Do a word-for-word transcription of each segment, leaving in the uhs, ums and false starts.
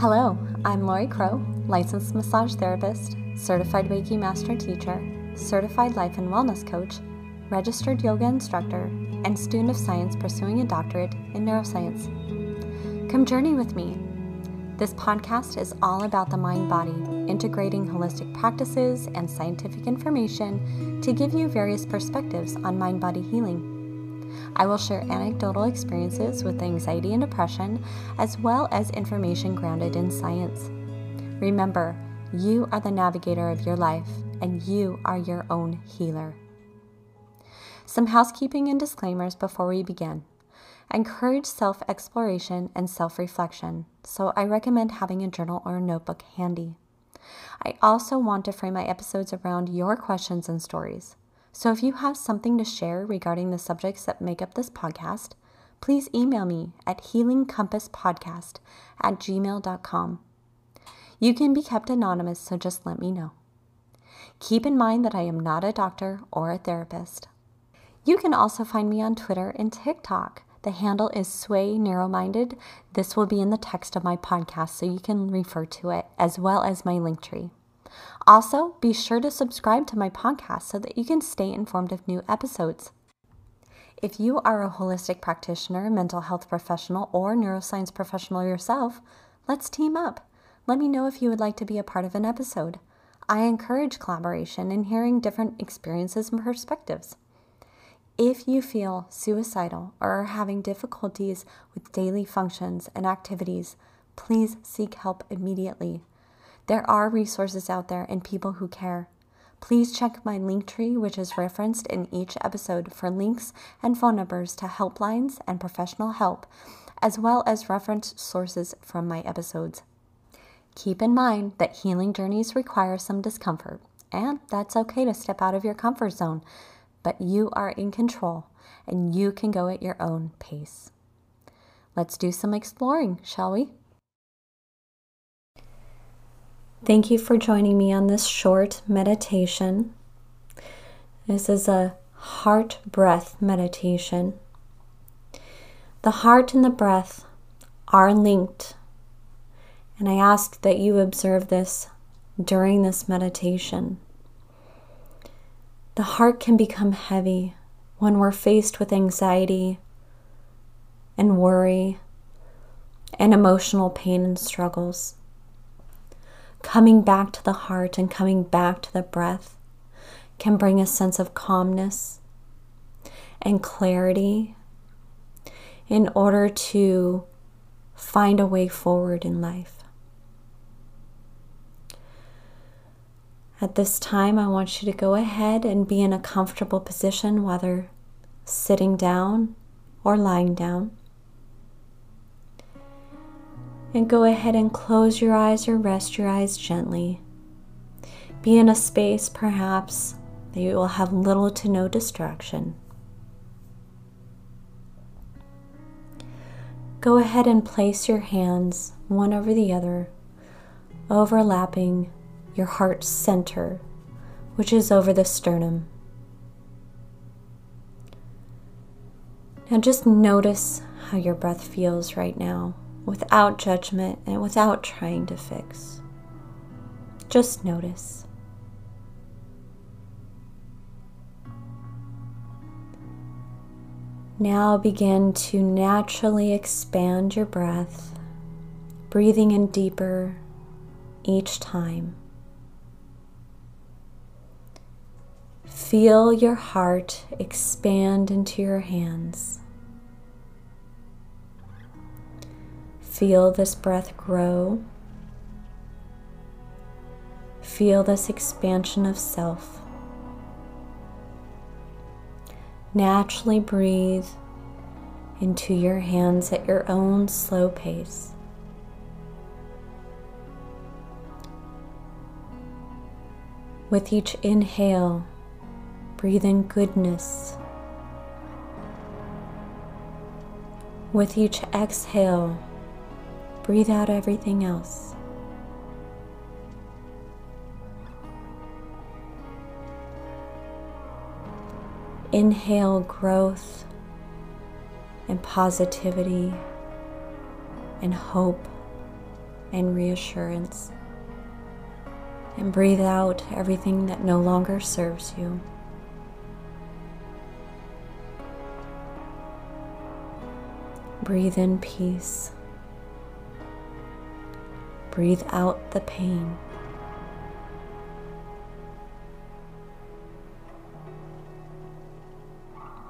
Hello, I'm Lori Crow, licensed massage therapist, certified Reiki master teacher, certified life and wellness coach, registered yoga instructor, and student of science pursuing a doctorate in neuroscience. Come journey with me. This podcast is all about the mind-body, integrating holistic practices and scientific information to give you various perspectives on mind-body healing. I will share anecdotal experiences with anxiety and depression, as well as information grounded in science. Remember, you are the navigator of your life, and you are your own healer. Some housekeeping and disclaimers before we begin. Encourage self-exploration and self-reflection, so I recommend having a journal or a notebook handy. I also want to frame my episodes around your questions and stories. So if you have something to share regarding the subjects that make up this podcast, please email me at healing compass podcast at gmail dot com. You can be kept anonymous, so just let me know. Keep in mind that I am not a doctor or a therapist. You can also find me on Twitter and TikTok. The handle is swaynarrowminded. This will be in the text of my podcast, so you can refer to it, as well as my Linktree. Also, be sure to subscribe to my podcast so that you can stay informed of new episodes. If you are a holistic practitioner, mental health professional, or neuroscience professional yourself, let's team up. Let me know if you would like to be a part of an episode. I encourage collaboration and hearing different experiences and perspectives. If you feel suicidal or are having difficulties with daily functions and activities, please seek help immediately. There are resources out there and people who care. Please check my Linktree, which is referenced in each episode, for links and phone numbers to helplines and professional help, as well as reference sources from my episodes. Keep in mind that healing journeys require some discomfort, and that's okay to step out of your comfort zone, but you are in control and you can go at your own pace. Let's do some exploring, shall we? Thank you for joining me on this short meditation. This is a heart breath meditation. The heart and the breath are linked, and I ask that you observe this during this meditation. The heart can become heavy when we're faced with anxiety and worry and emotional pain and struggles. Coming back to the heart and coming back to the breath can bring a sense of calmness and clarity in order to find a way forward in life. At this time, I want you to go ahead and be in a comfortable position, whether sitting down or lying down. And go ahead and close your eyes or rest your eyes gently. Be in a space, perhaps, that you will have little to no distraction. Go ahead and place your hands one over the other, overlapping your heart center, which is over the sternum. Now just notice how your breath feels right now, without judgment and without trying to fix. Just notice. Now begin to naturally expand your breath, breathing in deeper each time. Feel your heart expand into your hands. Feel this breath grow. Feel this expansion of self. Naturally breathe into your hands at your own slow pace. With each inhale, breathe in goodness. With each exhale, breathe out everything else. Inhale growth and positivity and hope and reassurance, and breathe out everything that no longer serves you. Breathe in peace. Breathe out the pain.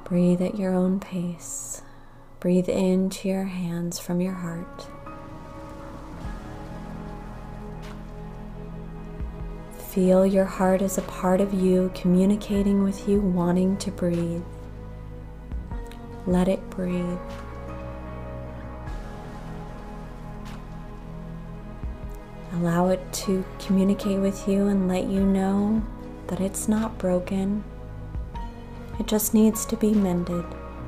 Breathe at your own pace. Breathe into your hands from your heart. Feel your heart as a part of you communicating with you, wanting to breathe. Let it breathe. Allow it to communicate with you and let you know that it's not broken. It just needs to be mended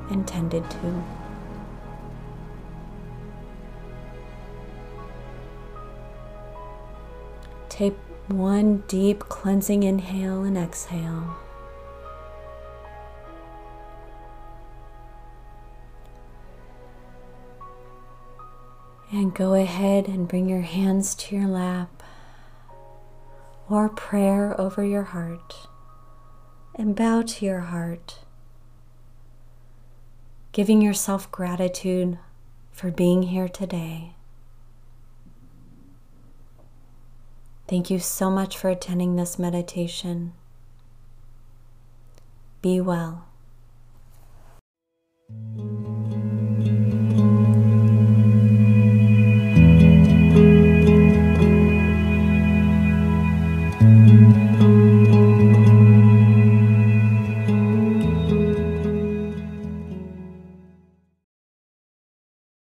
and tended to. Take one deep cleansing inhale and exhale. And go ahead and bring your hands to your lap or prayer over your heart. And bow to your heart, giving yourself gratitude for being here today. Thank you so much for attending this meditation. Be well.